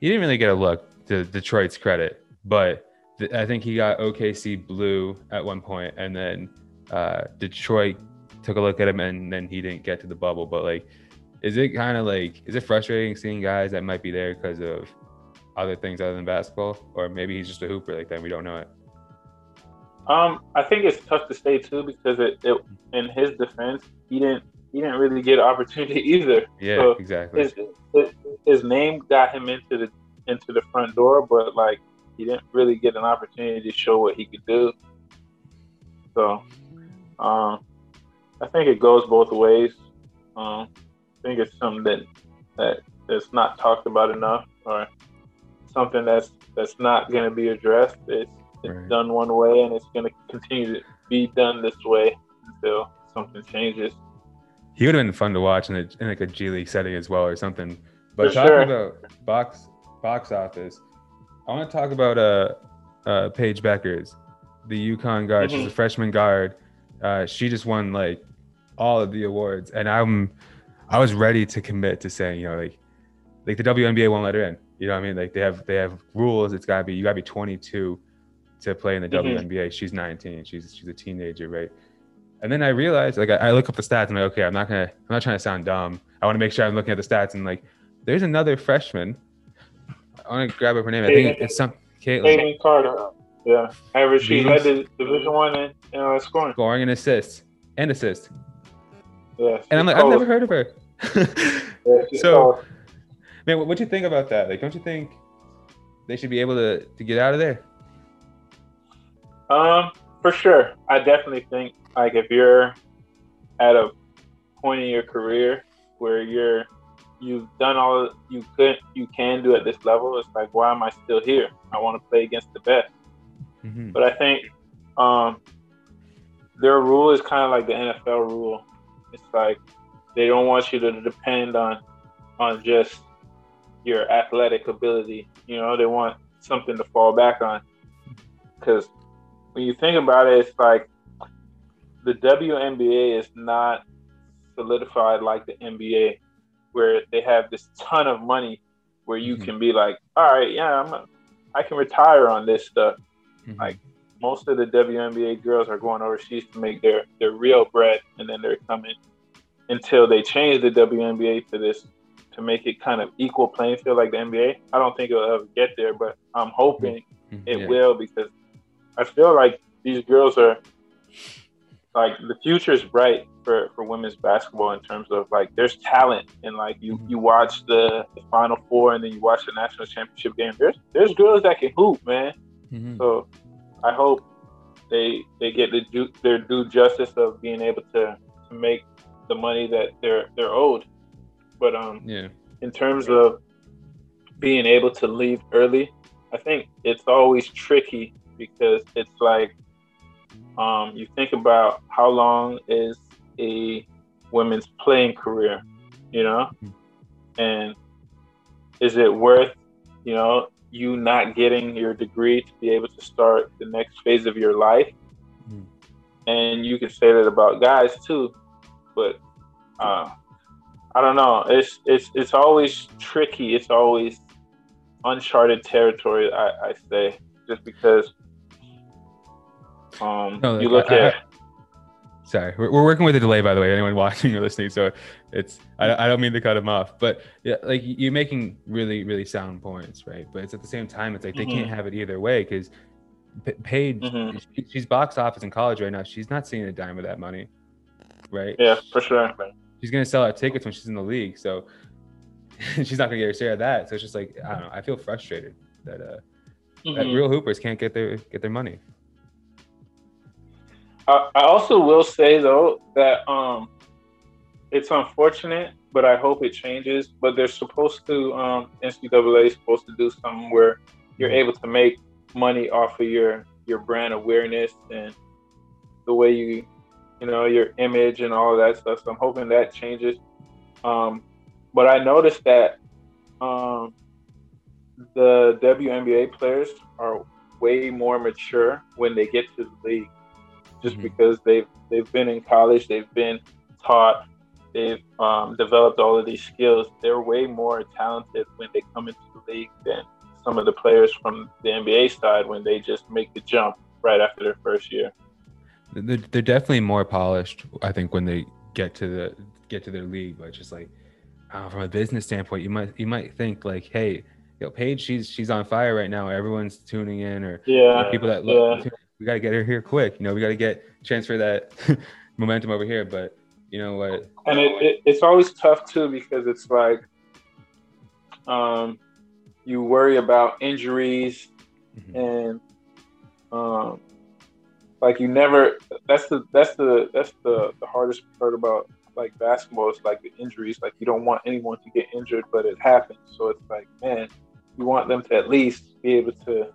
he didn't really get a look, to Detroit's credit, but I think he got OKC Blue at one point, and then Detroit took a look at him, and then he didn't get to the bubble. But like, is it frustrating seeing guys that might be there because of other things other than basketball, or maybe he's just a hooper like that, we don't know it? I think it's tough to say too, because it in his defense, he didn't really get an opportunity either. Yeah, so exactly. His name got him into the front door, but like, he didn't really get an opportunity to show what he could do. So I think it goes both ways. I think it's something that's not talked about enough, or something that's not going to be addressed. It's done one way, and it's going to continue to be done this way until something changes. He would have been fun to watch in like a G League setting as well, or something. But about box office, I want to talk about Paige Beckers, the UConn guard. She's a freshman guard. She just won like all of the awards, and I was ready to commit to saying, you know, like the WNBA won't let her in. You know what I mean? Like they have rules. It's gotta be, you gotta be 22 to play in the WNBA. She's 19. She's a teenager, right? And then I realized, like, I look up the stats and I'm like, okay, I'm not trying to sound dumb. I want to make sure I'm looking at the stats and like, there's another freshman. I want to grab up her name. I think it's Caitlin Carter. Yeah. She led the Division I in scoring. Scoring and assists. And assists. Yeah. And I'm like, I've never heard of her. Yeah, so, man, what do you think about that? Like, don't you think they should be able to get out of there? For sure. I definitely think, like, if you're at a point in your career where you've done all you can do at this level, it's like, why am I still here? I want to play against the best. Mm-hmm. But I think their rule is kind of like the NFL rule. It's like they don't want you to depend on just your athletic ability. You know, they want something to fall back on. Because when you think about it, it's like the WNBA is not solidified like the NBA, where they have this ton of money where you can be like, all right, yeah, I can retire on this stuff. Mm-hmm. Like most of the WNBA girls are going overseas to make their real bread, and then they're coming until they change the WNBA to this, to make it kind of equal playing field like the NBA. I don't think it'll ever get there, but I'm hoping it will, because I feel like these girls are like, the future is bright for women's basketball in terms of like there's talent, and like you watch the Final Four and then you watch the national championship game. There's girls that can hoop, man. Mm-hmm. So I hope they get their due justice of being able to make the money that they're owed. But in terms of being able to leave early, I think it's always tricky, because it's like you think about how long is a women's playing career, you know? And is it worth, you know, you not getting your degree to be able to start the next phase of your life? And you can say that about guys too, but I don't know. It's always tricky. It's always uncharted territory, I say, just because you look at. Sorry, we're working with a delay, by the way, anyone watching or listening. So it's, I don't mean to cut them off, but yeah, like you're making really, really sound points, right? But it's at the same time, it's like they can't have it either way, because Paige, she's box office in college right now. She's not seeing a dime of that money, right? Yeah, for sure. She's going to sell out tickets when she's in the league. So she's not going to get her share of that. So it's just like, I don't know. I feel frustrated that real hoopers can't get their money. I also will say, though, that it's unfortunate, but I hope it changes. But they're supposed to, NCAA is supposed to do something where you're able to make money off of your brand awareness and the way your image and all of that stuff. So I'm hoping that changes. But I noticed that the WNBA players are way more mature when they get to the league. Just because they've been in college, they've been taught, they've developed all of these skills. They're way more talented when they come into the league than some of the players from the NBA side when they just make the jump right after their first year. They're definitely more polished, I think, when they get to their league. But just like from a business standpoint, you might think like, hey, Paige, she's on fire right now. Everyone's tuning in, or people that look. Yeah. We got to get her here quick. You know, we got to transfer that momentum over here. But you know what? And it's always tough too, because it's like you worry about injuries and like you never. That's the hardest part about like basketball is like the injuries. Like you don't want anyone to get injured, but it happens. So it's like, man, you want them to at least be able to,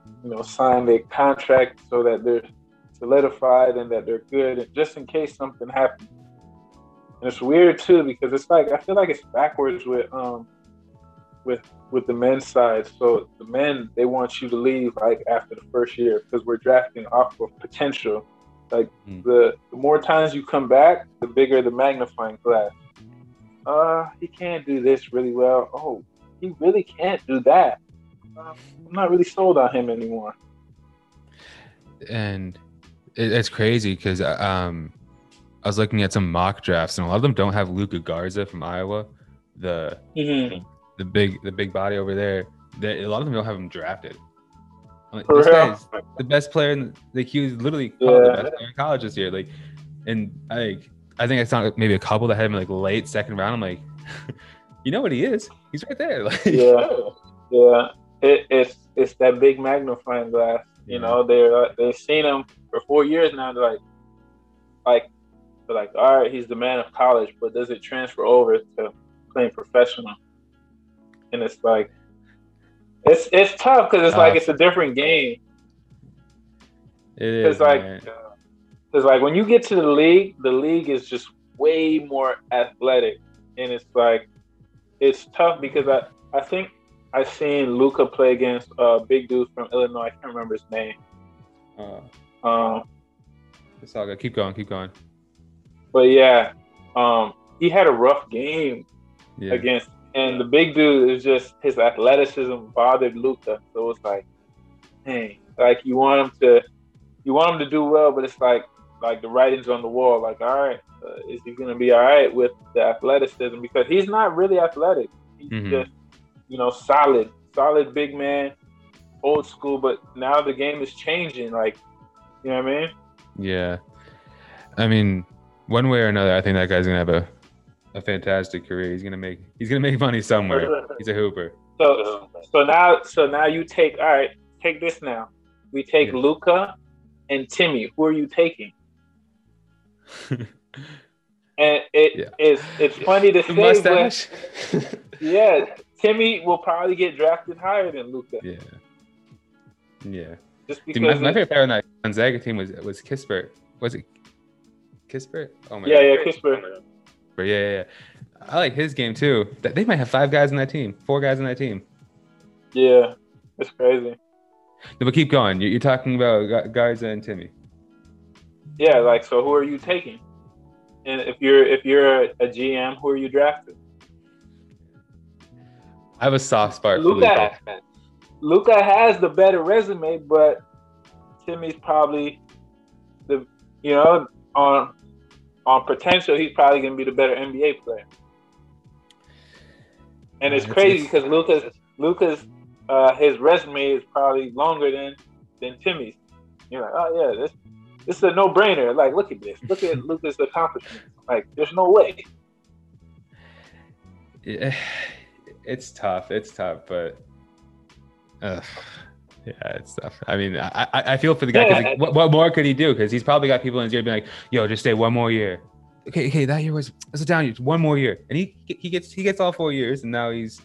sign their contract so that they're solidified and that they're good, and just in case something happens. And it's weird too, because it's like I feel like it's backwards with the men's side. So the men, they want you to leave like after the first year, because we're drafting off of potential, Like the more times you come back, the bigger the magnifying glass. He can't do this really well. Oh, he really can't do that. I'm not really sold on him anymore. And it's crazy because I was looking at some mock drafts, and a lot of them don't have Luka Garza from Iowa, the big body over there. A lot of them don't have him drafted. Like, this guy's the best player in he was literally the best player in college this year. Like, and I think I saw maybe a couple that had him like late second round. I'm like, you know what he is? He's right there. Like, It's that big magnifying glass. You know, they've seen him for 4 years now. They're like, all right, he's the man of college, but does it transfer over to playing professional? And it's like, it's tough because it's it's a different game. It's like when you get to the league is just way more athletic, and it's like, it's tough because I think I've seen Luka play against a big dude from Illinois. I can't remember his name. It's all good. Keep going. But yeah, he had a rough game against, and the big dude is just his athleticism bothered Luka. So it's like, dang, like you want him to do well, but it's like the writing's on the wall. Like, all right, is he gonna be all right with the athleticism? Because he's not really athletic. He's just solid big man, old school. But now the game is changing. Like, you know what I mean? Yeah, I mean, one way or another, I think that guy's gonna have a fantastic career. He's gonna make money somewhere. He's a hooper. So now you take take this now. We take Luka and Timmy. Who are you taking? And it's funny to say, mustache. But Timmy will probably get drafted higher than Luka. Yeah. Yeah. Just because my favorite player on that Gonzaga team was Kispert. Was it Kispert? Oh my God. Yeah, Kispert. Yeah. I like his game too. They might have 4 guys on that team. Yeah, it's crazy. No, but keep going. You're talking about Garza and Timmy. Yeah, so who are you taking? And if you're a GM, who are you drafting? I have a soft spot for Luka. Luka has the better resume, but Timmy's probably on potential, he's probably going to be the better NBA player. And it's crazy because Luka's his resume is probably longer than Timmy's. You're like, oh yeah, this is a no-brainer. Like, look at this. Look at Luka's accomplishments. Like, there's no way. Yeah, it's tough, but yeah, it's tough. I mean, I feel for the guy. Cause what more could he do? Because he's probably got people in his ear being like, "Yo, just stay one more year." Okay, that year was a down year. One more year, and he gets all 4 years, and now he's.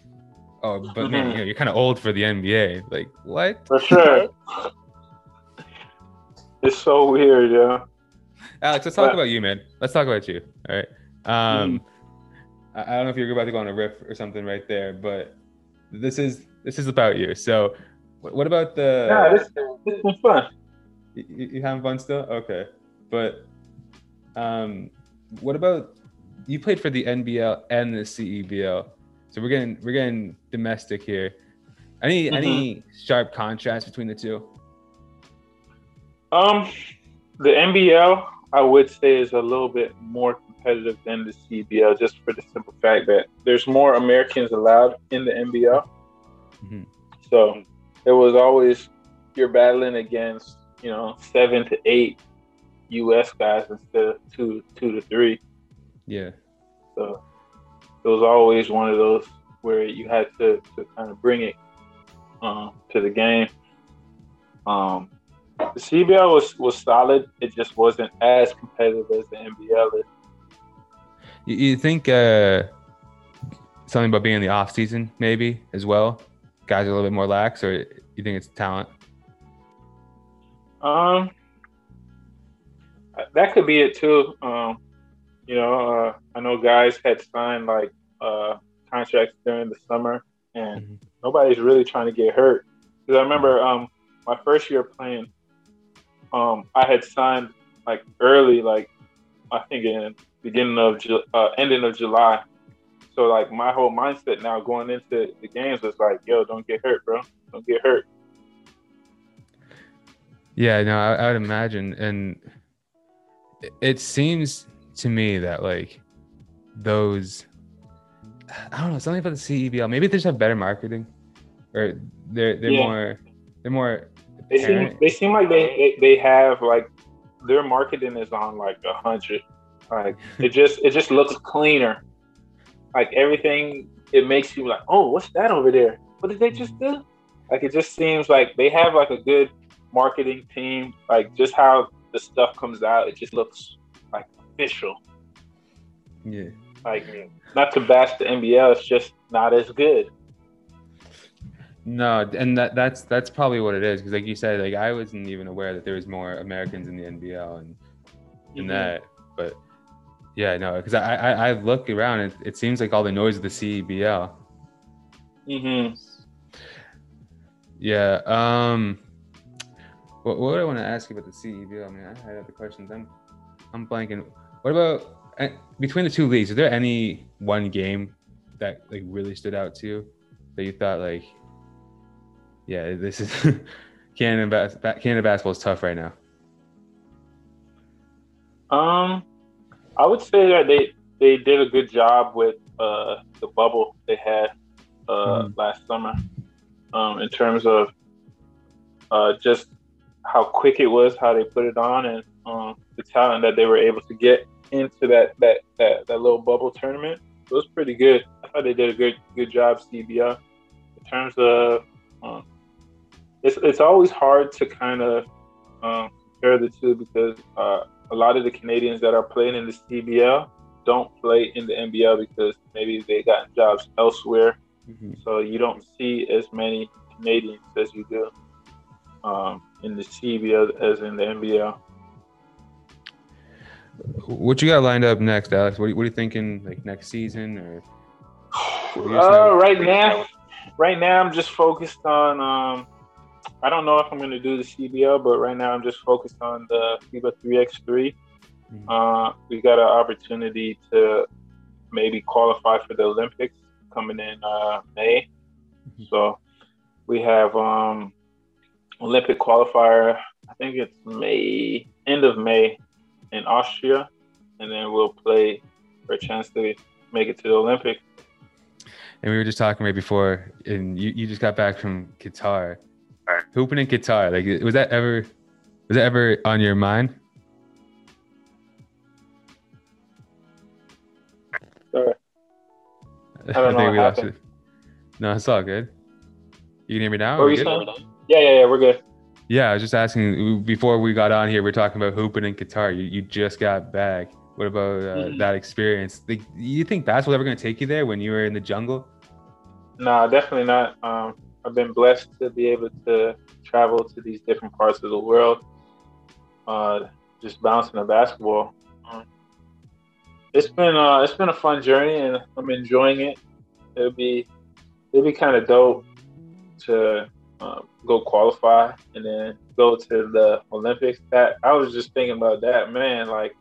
Oh, but man, you're kind of old for the NBA. Like, what? For sure. It's so weird, yeah. Alex, let's talk about you, man. Let's talk about you. All right. I don't know if you're about to go on a riff or something right there, but this is about you. So. What about the? Yeah, this was fun. You having fun still? Okay, but what about you played for the NBL and the CEBL? So we're getting domestic here. Any sharp contrast between the two? The NBL I would say is a little bit more competitive than the CEBL, just for the simple fact that there's more Americans allowed in the NBL. Mm-hmm. So. It was always you're battling against 7 to 8 U.S. guys instead of two to three. Yeah. So it was always one of those where you had to kind of bring it to the game. The CBL was solid. It just wasn't as competitive as the NBL is. You think something about being in the off season maybe as well? Guys are a little bit more lax, or you think it's talent? That could be it too. I know guys had signed contracts during the summer, and nobody's really trying to get hurt. Because I remember my first year playing, I had signed like early, like I think in beginning of ending of July. So like my whole mindset now going into the games was like, yo, don't get hurt, bro. Don't get hurt. Yeah, no, I would imagine. And it seems to me that like those, I don't know, something about the CEBL. Maybe they just have better marketing, or they're more. They seem like they have like their marketing is on like 100. Like it just looks cleaner. Like everything, it makes you like, oh, what's that over there? What did they just do? Like it just seems like they have like a good marketing team. Like just how the stuff comes out, it just looks like official. Yeah. Like, not to bash the NBL, it's just not as good. No, and that's probably what it is, because like you said, like I wasn't even aware that there was more Americans in the NBL and that, but yeah, no, because I looked around and it seems like all the noise of the CEBL. Mm-hmm. Yeah. What do I want to ask you about the CEBL? I mean, I had other questions. I'm blanking. What about between the two leagues, is there any one game that like really stood out to you that you thought like, yeah, this is Canada basketball is tough right now? I would say that they did a good job with the bubble they had last summer, in terms of just how quick it was, how they put it on, and the talent that they were able to get into that little bubble tournament. It was pretty good. I thought they did a good job, CBL. In terms of it's always hard to kind of compare the two, because a lot of the Canadians that are playing in the CBL don't play in the NBL because maybe they got jobs elsewhere. Mm-hmm. So you don't see as many Canadians as you do in the CBL as in the NBL. What you got lined up next, Alex? What are you thinking, like next season, or? Right now I'm just focused on. I don't know if I'm going to do the CBL, but right now I'm just focused on the FIBA 3X3. Mm-hmm. We got an opportunity to maybe qualify for the Olympics coming in May. Mm-hmm. So we have Olympic qualifier. I think it's May, end of May, in Austria, and then we'll play for a chance to make it to the Olympics. And we were just talking right before, and you just got back from Qatar. Hooping in Qatar, like was that ever on your mind? Sorry. I think we lost it. No, it's all good. You can hear me now? Yeah, we're good. Yeah, I was just asking before we got on here. We're talking about hooping in Qatar. You just got back. What about that experience? Like, you think basketball ever going to take you there when you were in the jungle? No, definitely not. I've been blessed to be able to travel to these different parts of the world, just bouncing a basketball. It's been a fun journey, and I'm enjoying it. It'd be kind of dope to go qualify and then go to the Olympics. That I was just thinking about that, man. Like,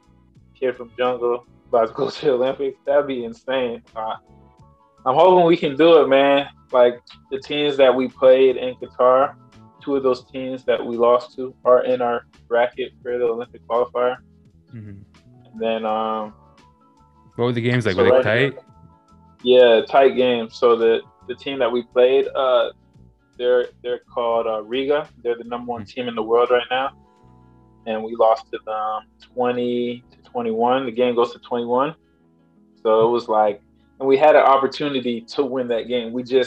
kid from jungle about to go to the Olympics. That'd be insane. I'm hoping we can do it, man. Like, the teams that we played in Qatar, two of those teams that we lost to are in our bracket for the Olympic qualifier. Mm-hmm. And then, what were the games like? Were they tight? Yeah, tight games. So the team that we played, they're called Riga. They're the number one team in the world right now, and we lost to them 20-21. The game goes to 21. So it was like. And we had an opportunity to win that game. The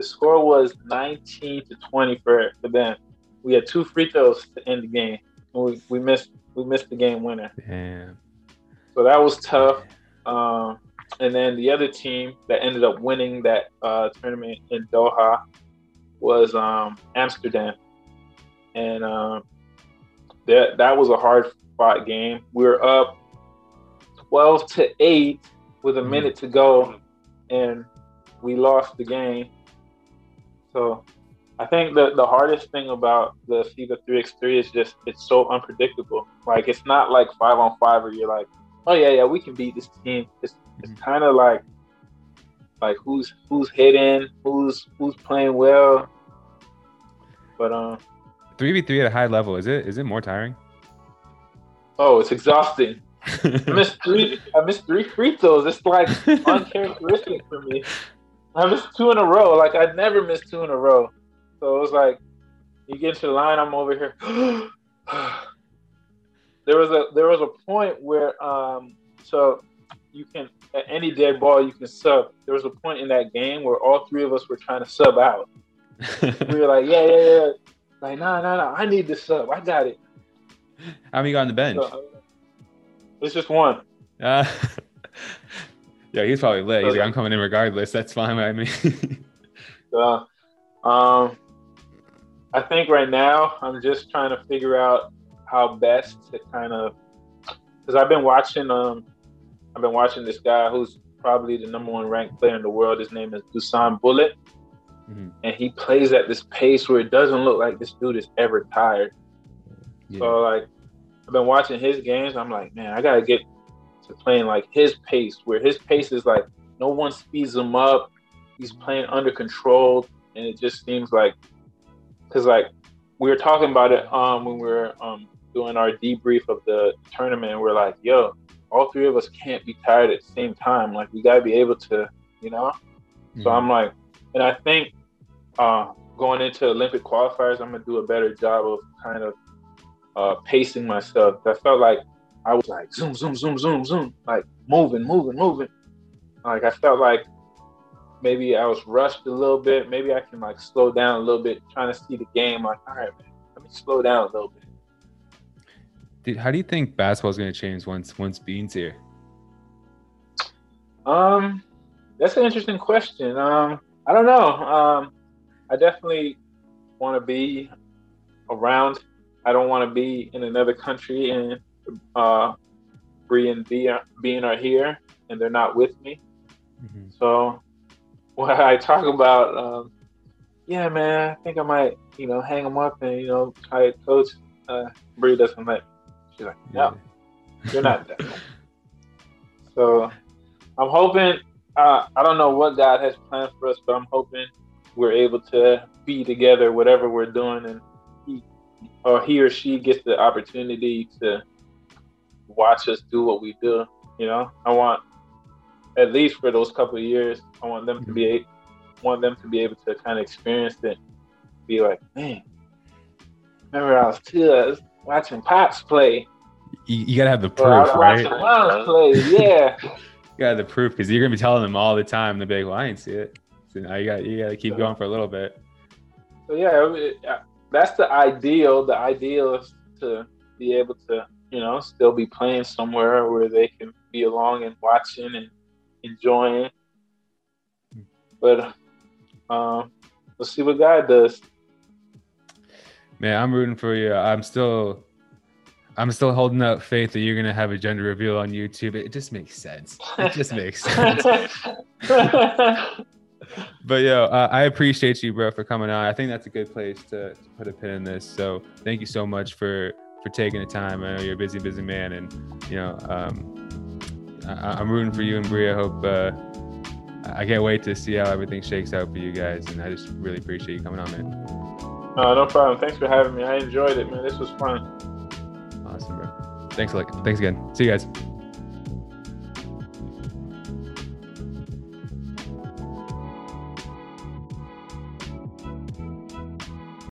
score was 19-20 for them. We had two free throws to end the game. And we missed the game winner. Damn. So that was tough. And then the other team that ended up winning that tournament in Doha was Amsterdam. And that was a hard fought game. We were up 12-8. With a minute to go, and we lost the game. So I think the hardest thing about the FIBA 3x3 is just it's so unpredictable. Like, it's not like 5-on-5 where you're like, oh yeah, we can beat this team. It's kind of like who's hitting, who's playing well. But 3v3 at a high level, is it more tiring? Oh, it's exhausting. I missed three free throws. It's like uncharacteristic for me. I missed two in a row. Like, I never missed two in a row. So it was like, you get to the line, I'm over here. There was a point where so you can, at any dead ball, you can sub. There was a point in that game where all three of us were trying to sub out. We were like, yeah. Like, no, I need this sub. I got it. How many got on the bench? So, it's just one. Yeah, he's probably lit. He's like, I'm coming in regardless. That's fine by me. I think right now I'm just trying to figure out how best to kind of, because I've been watching this guy who's probably the number one ranked player in the world. His name is Dusan Bullitt, and he plays at this pace where it doesn't look like this dude is ever tired. Yeah. So like, I've been watching his games. I'm like, man, I gotta get to playing like his pace, where his pace is like no one speeds him up. He's playing under control, and it just seems like, because like we were talking about it when we were doing our debrief of the tournament. We're like, yo, all three of us can't be tired at the same time. Like, we gotta be able to, you know. Mm-hmm. So I'm like, and I think going into Olympic qualifiers, I'm gonna do a better job of kind of pacing myself. I felt like I was like zoom, like moving. Like, I felt like maybe I was rushed a little bit. Maybe I can like slow down a little bit, trying to see the game. Like, all right, man, let me slow down a little bit. Dude, how do you think basketball is going to change once Bean's here? That's an interesting question. I don't know. I definitely want to be around. I don't want to be in another country and Brie and Bean are here and they're not with me. Mm-hmm. So when I talk about, yeah, man, I think I might, you know, hang them up and, you know, try to coach. Brie doesn't let me. She's like, no, you're not that. So I'm hoping, I don't know what God has planned for us, but I'm hoping we're able to be together, whatever we're doing, and he or she gets the opportunity to watch us do what we do. You know, I want, at least for those couple of years, I want them to be able to kind of experience it, be like, man, remember I was watching Pops play. You gotta have the proof, right? Mom play. Yeah. You gotta have the proof, because you're gonna be telling them all the time. They'll be like, well, I ain't see it. So now you gotta keep going for a little bit. So yeah. That's the ideal. The ideal is to be able to, you know, still be playing somewhere where they can be along and watching and enjoying. But let's see what God does. Man, I'm rooting for you. I'm still holding out faith that you're gonna have a gender reveal on YouTube. It just makes sense. But yo, I appreciate you, bro, for coming on. I think that's a good place to put a pin in this. So thank you so much for taking the time. I know you're a busy man, and you know, I'm rooting for you and Brie. I hope I can't wait to see how everything shakes out for you guys, and I just really appreciate you coming on, man. No problem. Thanks for having me. I enjoyed it, man. This was fun. Awesome, bro. Thanks again. See you guys.